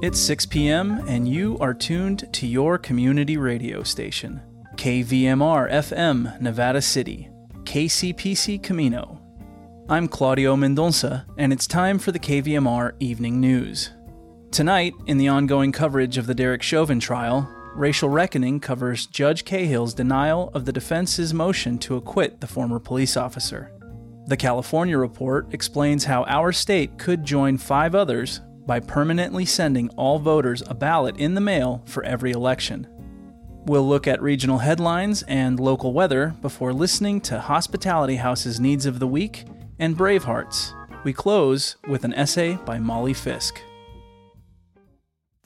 It's 6 p.m. and you are tuned to your community radio station. KVMR-FM, Nevada City. KCPC Camino. I'm Claudio Mendonça, and it's time for the KVMR Evening News. Tonight, in the ongoing coverage of the Derek Chauvin trial, Racial Reckoning covers Judge Cahill's denial of the defense's motion to acquit the former police officer. The California Report explains how our state could join 5 others by permanently sending all voters a ballot in the mail for every election. We'll look at regional headlines and local weather before listening to Hospitality House's Needs of the Week and Bravehearts. We close with an essay by Molly Fisk.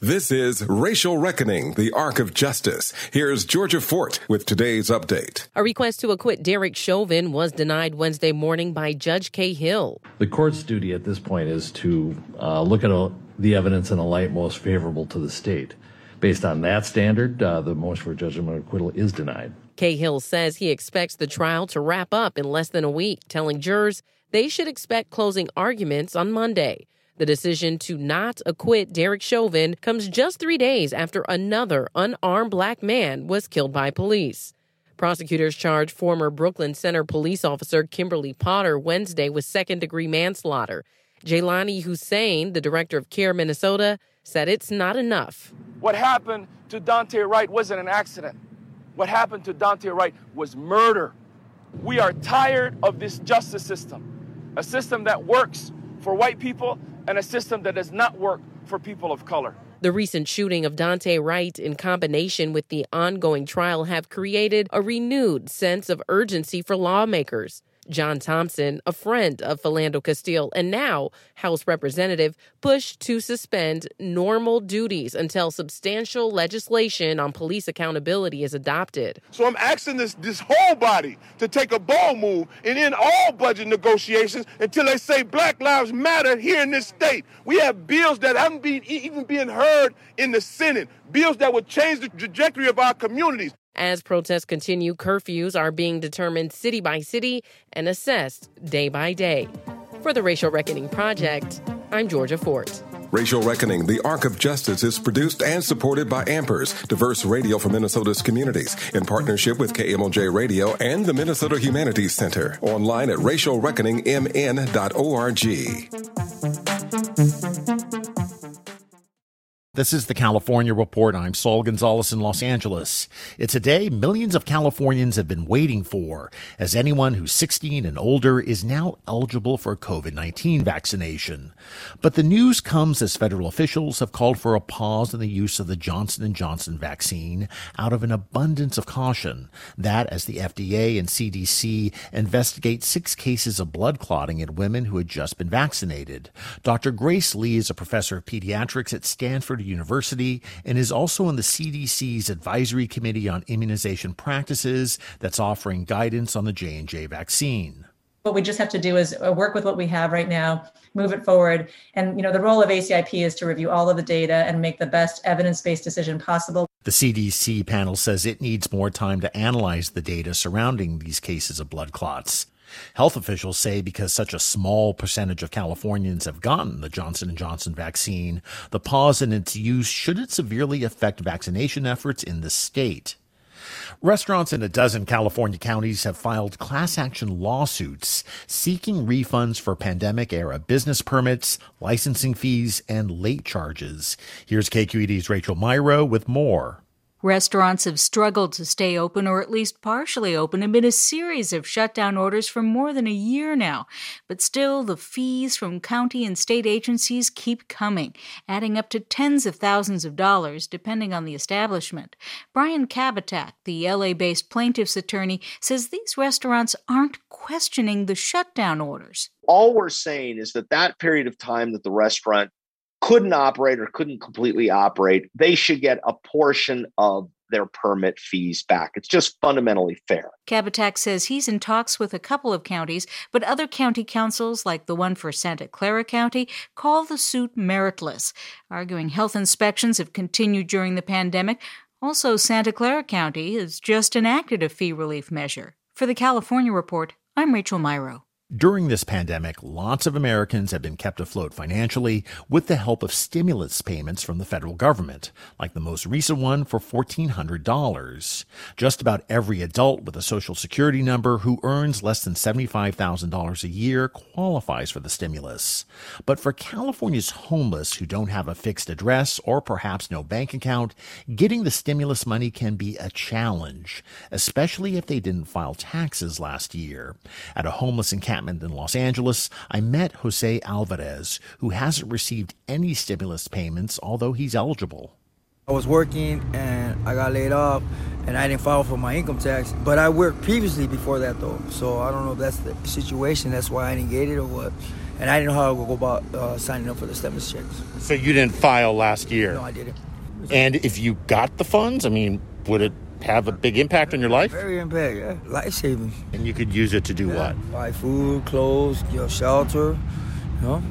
This is Racial Reckoning, the Arc of Justice. Here's Georgia Fort with today's update. A request to acquit Derek Chauvin was denied Wednesday morning by Judge Cahill. The court's duty at this point is to look at the evidence in a light most favorable to the state. Based on that standard, the motion for judgment of acquittal is denied. Cahill says he expects the trial to wrap up in less than a week, telling jurors they should expect closing arguments on Monday. The decision to not acquit Derek Chauvin comes just 3 days after another unarmed black man was killed by police. Prosecutors charged former Brooklyn Center police officer Kimberly Potter Wednesday with second-degree manslaughter. Jelani Hussein, the director of CARE Minnesota, said it's not enough. What happened to Daunte Wright wasn't an accident. What happened to Daunte Wright was murder. We are tired of this justice system, a system that works for white people and a system that does not work for people of color. The recent shooting of Daunte Wright in combination with the ongoing trial have created a renewed sense of urgency for lawmakers. John Thompson, a friend of Philando Castile and now House Representative, pushed to suspend normal duties until substantial legislation on police accountability is adopted. So I'm asking this whole body to take a bold move and end all budget negotiations until they say Black Lives Matter here in this state. We have bills that haven't been even being heard in the Senate, bills that would change the trajectory of our communities. As protests continue, curfews are being determined city by city and assessed day by day. For the Racial Reckoning Project, I'm Georgia Fort. Racial Reckoning, the Arc of Justice, is produced and supported by Ampers, diverse radio for Minnesota's communities, in partnership with KMLJ Radio and the Minnesota Humanities Center. Online at racialreckoningmn.org. This is the California Report. I'm Saul Gonzalez in Los Angeles. It's a day millions of Californians have been waiting for, as anyone who's 16 and older is now eligible for COVID-19 vaccination. But the news comes as federal officials have called for a pause in the use of the Johnson & Johnson vaccine out of an abundance of caution. That as the FDA and CDC investigate 6 cases of blood clotting in women who had just been vaccinated. Dr. Grace Lee is a professor of pediatrics at Stanford University and is also on the CDC's Advisory Committee on Immunization Practices that's offering guidance on the J&J vaccine. What we just have to do is work with what we have right now, move it forward. And, the role of ACIP is to review all of the data and make the best evidence-based decision possible. The CDC panel says it needs more time to analyze the data surrounding these cases of blood clots. Health officials say because such a small percentage of Californians have gotten the Johnson & Johnson vaccine, the pause in its use shouldn't severely affect vaccination efforts in the state. Restaurants in a dozen California counties have filed class action lawsuits seeking refunds for pandemic-era business permits, licensing fees, and late charges. Here's KQED's Rachel Myrow with more. Restaurants have struggled to stay open or at least partially open amid a series of shutdown orders for more than a year now. But still, the fees from county and state agencies keep coming, adding up to tens of thousands of dollars depending on the establishment. Brian Kabateck, the LA-based plaintiff's attorney, says these restaurants aren't questioning the shutdown orders. All we're saying is that period of time that the restaurant couldn't operate or couldn't completely operate, they should get a portion of their permit fees back. It's just fundamentally fair. Kabateck says he's in talks with a couple of counties, but other county councils, like the one for Santa Clara County, call the suit meritless, arguing health inspections have continued during the pandemic. Also, Santa Clara County has just enacted a fee relief measure. For the California Report, I'm Rachel Myrow. During this pandemic, lots of Americans have been kept afloat financially with the help of stimulus payments from the federal government, like the most recent one for $1,400. Just about every adult with a Social Security number who earns less than $75,000 a year qualifies for the stimulus. But for California's homeless who don't have a fixed address or perhaps no bank account, getting the stimulus money can be a challenge, especially if they didn't file taxes last year. At a homeless encampment in Los Angeles, I met Jose Alvarez, who hasn't received any stimulus payments, although he's eligible. I was working and I got laid off and I didn't file for my income tax, but I worked previously before that though, so I don't know if that's the situation, that's why I didn't get it or what. And I didn't know how I would go about signing up for the stimulus checks. So you didn't file last year? No, I didn't. And if you got the funds, I mean, would it have a big impact on your life? Very impact, yeah. Life-saving. And you could use it to do what? Buy food, clothes, your shelter, you know?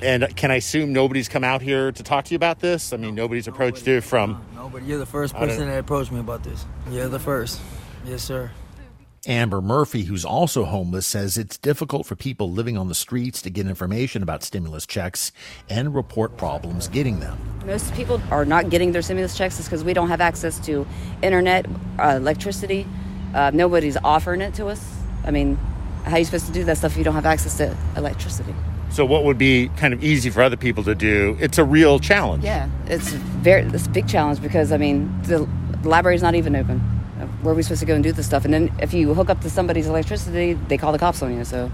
And can I assume nobody's come out here to talk to you about this? I mean, nobody approached you from... No, but you're the first person that approached me about this. You're the first. Yes, sir. Amber Murphy, who's also homeless, says it's difficult for people living on the streets to get information about stimulus checks and report problems getting them. Most people are not getting their stimulus checks is because we don't have access to internet, electricity. Nobody's offering it to us. I mean, how are you supposed to do that stuff if you don't have access to electricity? So what would be kind of easy for other people to do? It's a real challenge. Yeah, it's a big challenge because, I mean, the library's not even open. Where are we supposed to go and do this stuff? And then if you hook up to somebody's electricity, they call the cops on you, so...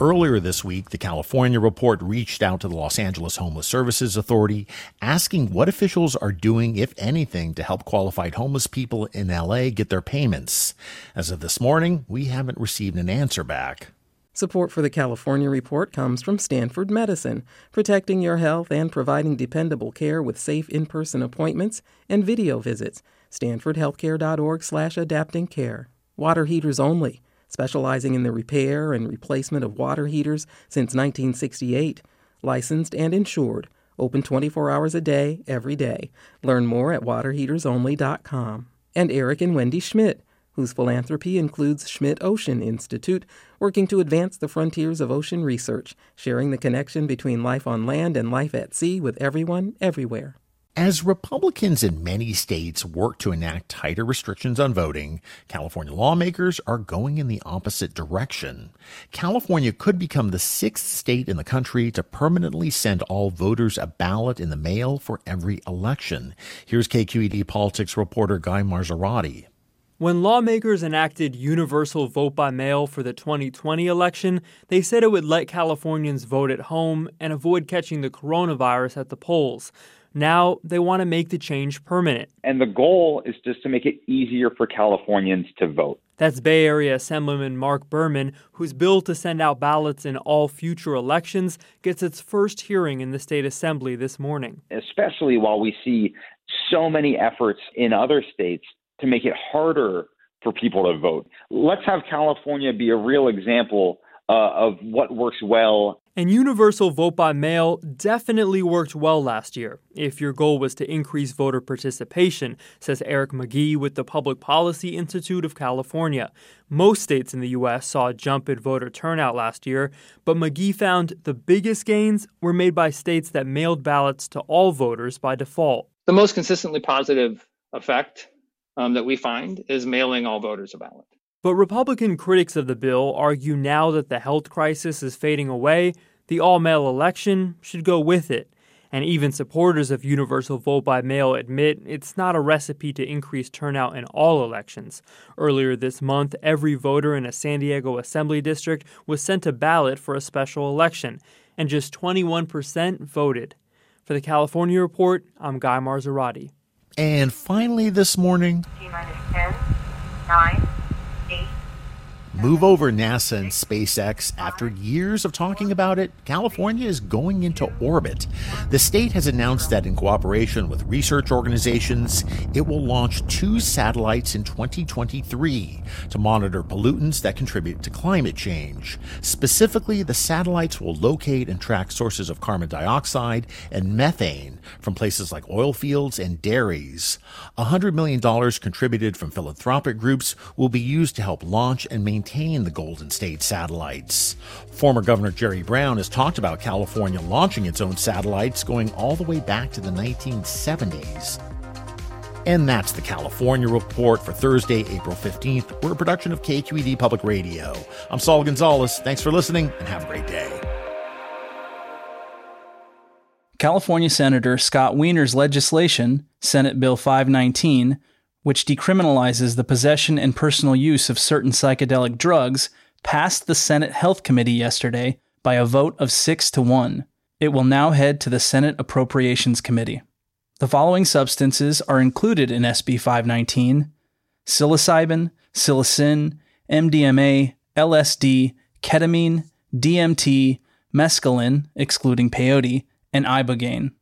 Earlier this week, the California Report reached out to the Los Angeles Homeless Services Authority asking what officials are doing, if anything, to help qualified homeless people in L.A. get their payments. As of this morning, we haven't received an answer back. Support for the California Report comes from Stanford Medicine, protecting your health and providing dependable care with safe in-person appointments and video visits. StanfordHealthcare.org/adaptingcare. Water heaters only, specializing in the repair and replacement of water heaters since 1968. Licensed and insured. Open 24 hours a day, every day. Learn more at waterheatersonly.com. And Eric and Wendy Schmidt, whose philanthropy includes Schmidt Ocean Institute, working to advance the frontiers of ocean research, sharing the connection between life on land and life at sea with everyone, everywhere. As Republicans in many states work to enact tighter restrictions on voting, California lawmakers are going in the opposite direction. California could become the sixth state in the country to permanently send all voters a ballot in the mail for every election. Here's KQED politics reporter Guy Marzorati. When lawmakers enacted universal vote by mail for the 2020 election, they said it would let Californians vote at home and avoid catching the coronavirus at the polls. Now they want to make the change permanent. And the goal is just to make it easier for Californians to vote. That's Bay Area Assemblyman Mark Berman, whose bill to send out ballots in all future elections gets its first hearing in the state assembly this morning. Especially while we see so many efforts in other states to make it harder for people to vote. Let's have California be a real example of what works well. And universal vote by mail definitely worked well last year, if your goal was to increase voter participation, says Eric McGee with the Public Policy Institute of California. Most states in the U.S. saw a jump in voter turnout last year, but McGee found the biggest gains were made by states that mailed ballots to all voters by default. The most consistently positive effect that we find is mailing all voters a ballot. But Republican critics of the bill argue now that the health crisis is fading away, the all-mail election should go with it. And even supporters of universal vote by mail admit it's not a recipe to increase turnout in all elections. Earlier this month, every voter in a San Diego assembly district was sent a ballot for a special election, and just 21% voted. For the California Report, I'm Guy Marzorati. And finally this morning... T-minus 10, 9... Move over NASA and SpaceX. After years of talking about it, California is going into orbit. The state has announced that in cooperation with research organizations, it will launch 2 satellites in 2023 to monitor pollutants that contribute to climate change. Specifically, the satellites will locate and track sources of carbon dioxide and methane from places like oil fields and dairies. $100 million contributed from philanthropic groups will be used to help launch and maintain maintain the Golden State satellites. Former Governor Jerry Brown has talked about California launching its own satellites going all the way back to the 1970s. And that's the California Report for Thursday, April 15th. We're a production of KQED Public Radio. I'm Saul Gonzalez. Thanks for listening and have a great day. California Senator Scott Wiener's legislation, Senate Bill 519, which decriminalizes the possession and personal use of certain psychedelic drugs, passed the Senate Health Committee yesterday by a vote of 6-1. It will now head to the Senate Appropriations Committee. The following substances are included in SB 519: psilocybin, psilocin, MDMA, LSD, ketamine, DMT, mescaline, excluding peyote, and ibogaine.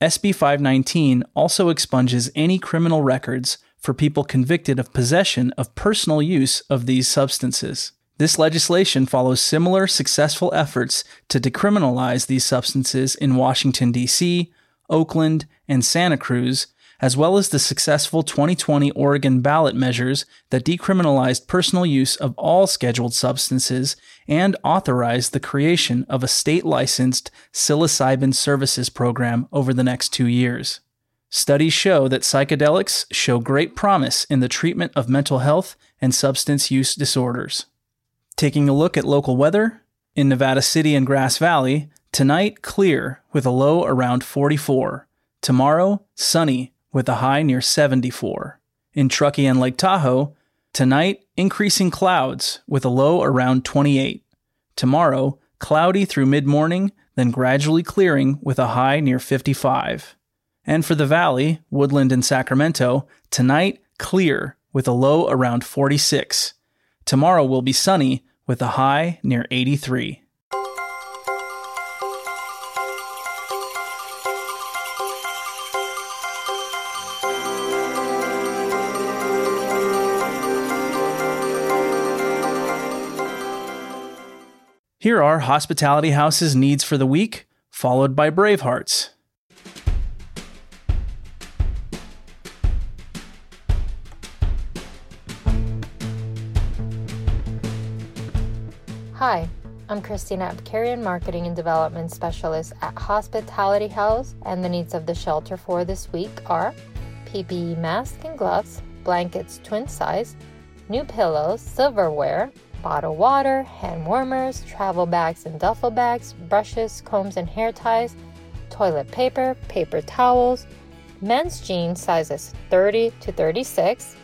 SB 519 also expunges any criminal records for people convicted of possession of personal use of these substances. This legislation follows similar successful efforts to decriminalize these substances in Washington, D.C., Oakland, and Santa Cruz, as well as the successful 2020 Oregon ballot measures that decriminalized personal use of all scheduled substances and authorized the creation of a state-licensed psilocybin services program over the next 2 years. Studies show that psychedelics show great promise in the treatment of mental health and substance use disorders. Taking a look at local weather, in Nevada City and Grass Valley, tonight, clear, with a low around 44. Tomorrow, sunny, with a high near 74. In Truckee and Lake Tahoe, tonight, increasing clouds, with a low around 28. Tomorrow, cloudy through mid-morning, then gradually clearing, with a high near 55. And for the valley, Woodland and Sacramento, tonight, clear, with a low around 46. Tomorrow will be sunny, with a high near 83. Here are Hospitality House's needs for the week, followed by Bravehearts. Hi, I'm Christina Abkarian, Marketing and Development Specialist at Hospitality House, and the needs of the shelter for this week are PPE masks and gloves, blankets twin size, new pillows, silverware, bottled water, hand warmers, travel bags and duffel bags, brushes, combs and hair ties, toilet paper, paper towels, men's jeans sizes 30 to 36,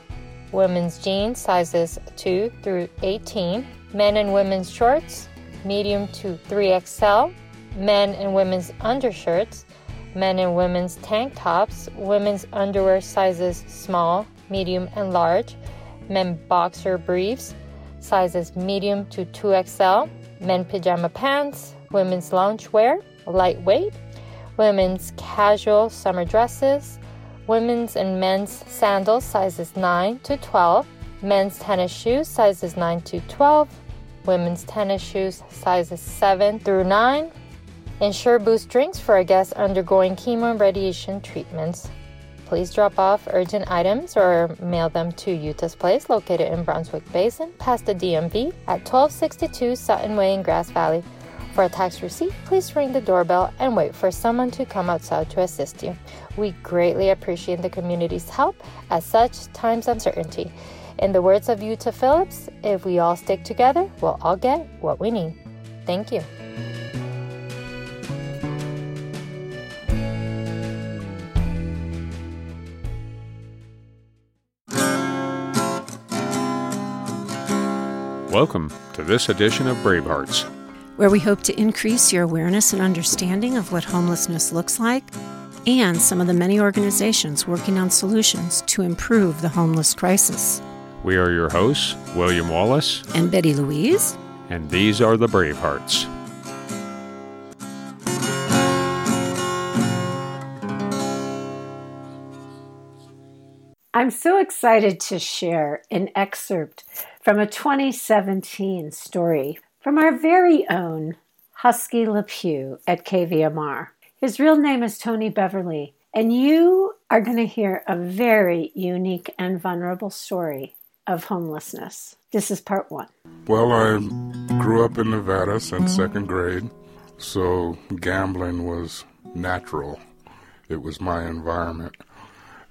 women's jeans sizes 2 through 18, men and women's shorts, medium to 3XL, men and women's undershirts, men and women's tank tops, women's underwear sizes small, medium and large, men boxer briefs, sizes medium to 2XL, men pajama pants, women's loungewear, lightweight, women's casual summer dresses, women's and men's sandals sizes 9 to 12, men's tennis shoes sizes 9 to 12, women's tennis shoes sizes 7 through 9, ensure boost drinks for our guests undergoing chemo and radiation treatments. Please drop off urgent items or mail them to Utah's Place, located in Brunswick Basin, past the DMV at 1262 Sutton Way in Grass Valley. For a tax receipt, please ring the doorbell and wait for someone to come outside to assist you. We greatly appreciate the community's help at such times of uncertainty. In the words of Utah Phillips, if we all stick together, we'll all get what we need. Thank you. Welcome to this edition of Bravehearts, where we hope to increase your awareness and understanding of what homelessness looks like and some of the many organizations working on solutions to improve the homeless crisis. We are your hosts, William Wallace and Betty Louise, and these are the Bravehearts. I'm so excited to share an excerpt from a 2017 story from our very own Husky LePew at KVMR. His real name is Tony Beverly, and you are going to hear a very unique and vulnerable story of homelessness. This is part one. Well, I grew up in Nevada since second grade, so gambling was natural. It was my environment.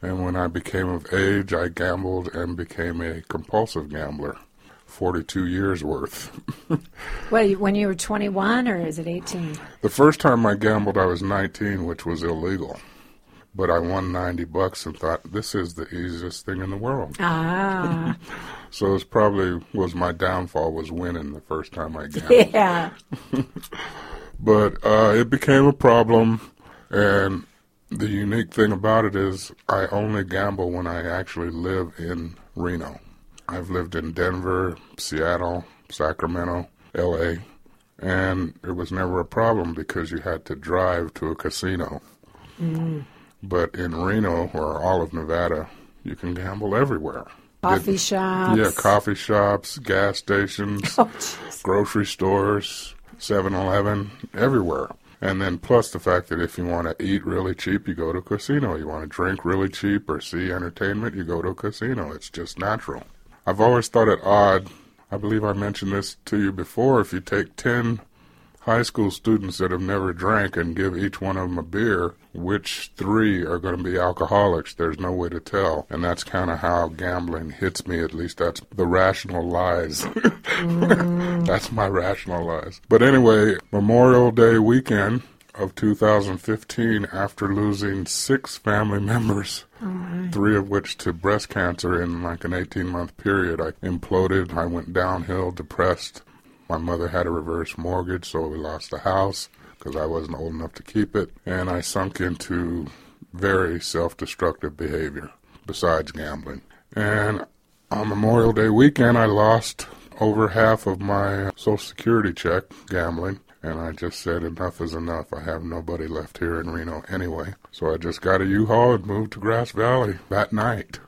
And when I became of age, I gambled and became a compulsive gambler, 42 years worth. Well, when you were 21 or is it 18? The first time I gambled, I was 19, which was illegal. But I won $90 and thought, this is the easiest thing in the world. Ah. So it probably was my downfall was winning the first time I gambled. Yeah. But it became a problem, and the unique thing about it is I only gamble when I actually live in Reno. I've lived in Denver, Seattle, Sacramento, L.A., and it was never a problem because you had to drive to a casino. Mm. But in Reno, or all of Nevada, you can gamble everywhere. Coffee shops. Yeah, coffee shops, gas stations, grocery stores, 7-Eleven, everywhere. And then plus the fact that if you want to eat really cheap, you go to a casino. You want to drink really cheap or see entertainment, you go to a casino. It's just natural. I've always thought it odd. I believe I mentioned this to you before. If you take 10 high school students that have never drank and give each one of them a beer, which three are going to be alcoholics? There's no way to tell. And that's kind of how gambling hits me. At least that's the rational lies. That's my rational lies. But anyway, Memorial Day weekend of 2015, after losing 6 family members, 3 of which to breast cancer in like an 18-month period, I imploded. I went downhill, depressed. My mother had a reverse mortgage, so we lost the house because I wasn't old enough to keep it. And I sunk into very self-destructive behavior besides gambling. And on Memorial Day weekend, I lost over half of my Social Security check gambling. And I just said, enough is enough. I have nobody left here in Reno anyway. So I just got a U-Haul and moved to Grass Valley that night.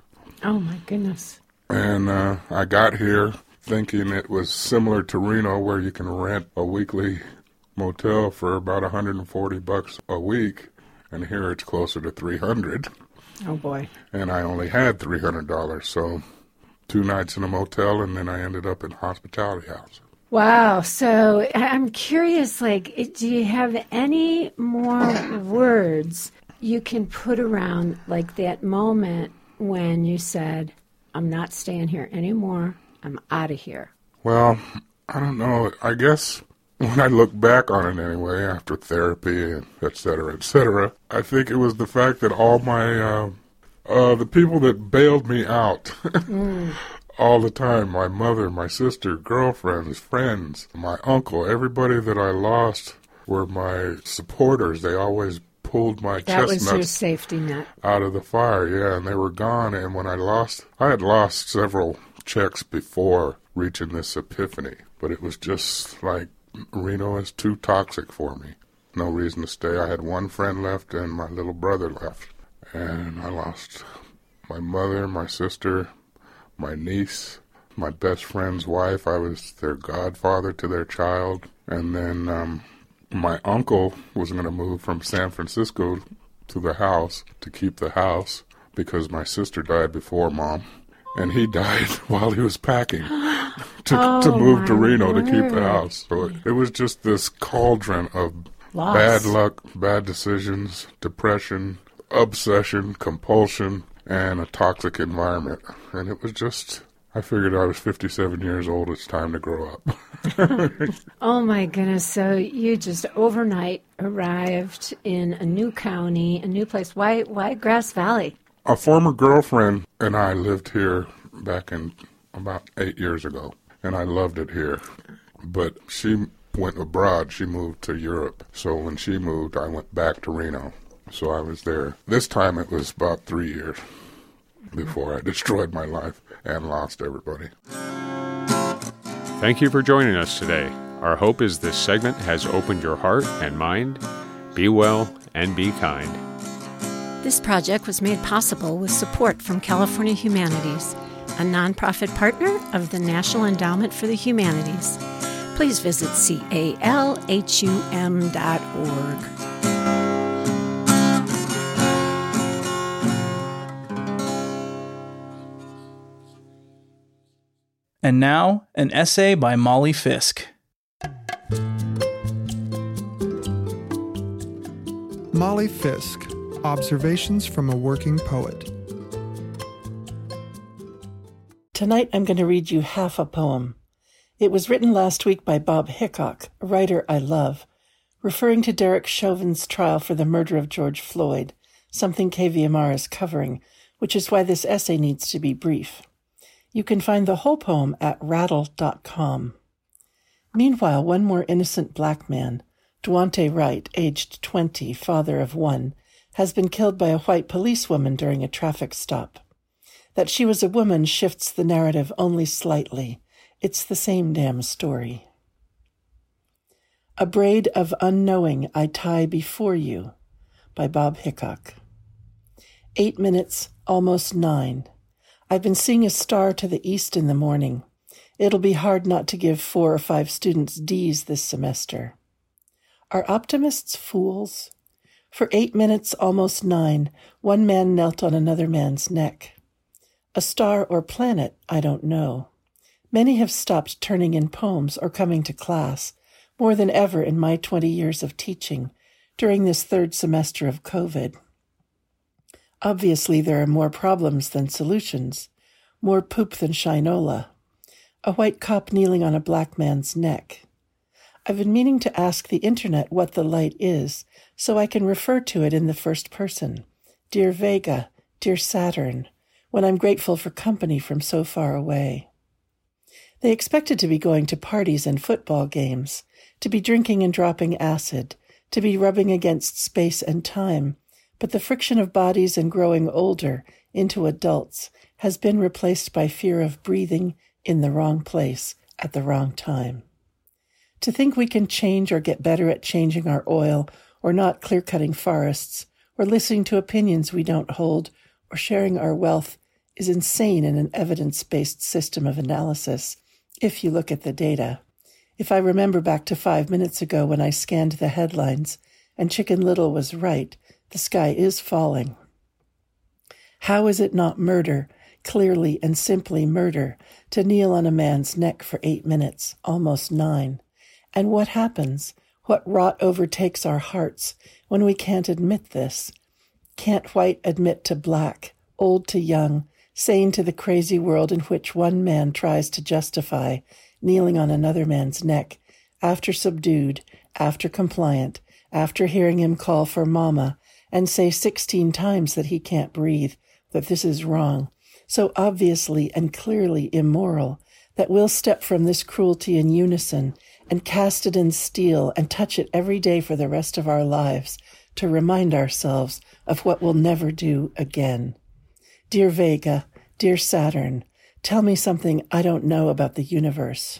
Oh, my goodness. And I got here thinking it was similar to Reno, where you can rent a weekly motel for about $140 a week, and here it's closer to $300. Oh boy! And I only had $300, so 2 nights in a motel, and then I ended up in Hospitality House. Wow! So I'm curious, like, do you have any more words you can put around like that moment when you said, "I'm not staying here anymore. I'm out of here"? Well, I don't know. I guess when I look back on it anyway, after therapy and et cetera, I think it was the fact that all my, the people that bailed me out all the time, my mother, my sister, girlfriends, friends, my uncle, everybody that I lost were my supporters. They always pulled my chestnuts was your safety net out of the fire, yeah, and they were gone. And when I had lost several checks before reaching this epiphany, but it was just like, Reno is too toxic for me. No reason to stay. I had one friend left and my little brother left, and I lost my mother, my sister, my niece, my best friend's wife. I was their godfather to their child. And then my uncle was going to move from San Francisco to the house to keep the house because my sister died before Mom. And he died while he was packing to move to Reno to keep the house. So it was just this cauldron of bad luck, bad decisions, depression, obsession, compulsion, and a toxic environment. And it was just, I figured I was 57 years old. It's time to grow up. Oh, my goodness. So you just overnight arrived in a new county, a new place. Why Grass Valley? A former girlfriend and I lived here back in about 8 years ago, and I loved it here. But she went abroad. She moved to Europe. So when she moved, I went back to Reno. So I was there. This time it was about 3 years before I destroyed my life and lost everybody. Thank you for joining us today. Our hope is this segment has opened your heart and mind. Be well and be kind. This project was made possible with support from California Humanities, a nonprofit partner of the National Endowment for the Humanities. Please visit calhum.org. And now, an essay by Molly Fisk. Molly Fisk, Observations from a Working Poet. Tonight I'm going to read you half a poem. It was written last week by Bob Hickok, a writer I love, referring to Derek Chauvin's trial for the murder of George Floyd, something KVMR is covering, which is why this essay needs to be brief. You can find the whole poem at rattle.com. Meanwhile, one more innocent black man, Daunte Wright, aged 20, father of one, has been killed by a white policewoman during a traffic stop. That she was a woman shifts the narrative only slightly. It's the same damn story. A braid of unknowing I tie before you, by Bob Hickok. 8 minutes, almost 9. I've been seeing a star to the east in the morning. It'll be hard not to give 4 or 5 students D's this semester. Are optimists fools? For 8 minutes, almost 9, one man knelt on another man's neck. A star or planet, I don't know. Many have stopped turning in poems or coming to class, more than ever in my 20 years of teaching, during this third semester of COVID. Obviously, there are more problems than solutions, more poop than shinola. A white cop kneeling on a black man's neck. I've been meaning to ask the internet what the light is, so I can refer to it in the first person. Dear Vega, dear Saturn, when I'm grateful for company from so far away. They expected to be going to parties and football games, to be drinking and dropping acid, to be rubbing against space and time, but the friction of bodies and growing older into adults has been replaced by fear of breathing in the wrong place at the wrong time. To think we can change or get better at changing our oil or not clear-cutting forests or listening to opinions we don't hold or sharing our wealth is insane in an evidence-based system of analysis, if you look at the data. If I remember back to 5 minutes ago when I scanned the headlines and Chicken Little was right, the sky is falling. How is it not murder, clearly and simply murder, to kneel on a man's neck for 8 minutes, almost 9? And what happens, what rot overtakes our hearts when we can't admit this? Can't white admit to black, old to young, sane to the crazy world in which one man tries to justify kneeling on another man's neck, after subdued, after compliant, after hearing him call for mama, and say 16 times that he can't breathe, that this is wrong, so obviously and clearly immoral, that we'll step from this cruelty in unison and cast it in steel and touch it every day for the rest of our lives to remind ourselves of what we'll never do again. Dear Vega, dear Saturn, tell me something I don't know about the universe.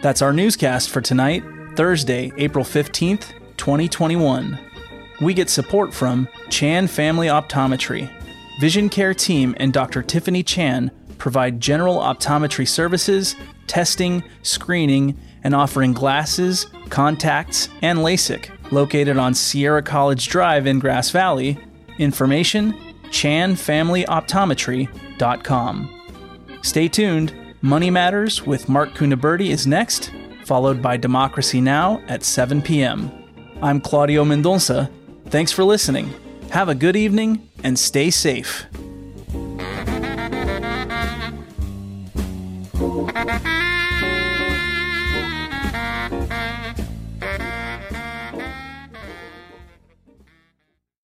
That's our newscast for tonight, Thursday, April 15th, 2021. We get support from Chan Family Optometry. Vision Care Team and Dr. Tiffany Chan provide general optometry services, testing, screening, and offering glasses, contacts, and LASIK, located on Sierra College Drive in Grass Valley. Information, chanfamilyoptometry.com. Stay tuned. Money Matters with Mark Cunaberti is next, followed by Democracy Now! At 7 p.m. I'm Claudio Mendonça. Thanks for listening. Have a good evening and stay safe.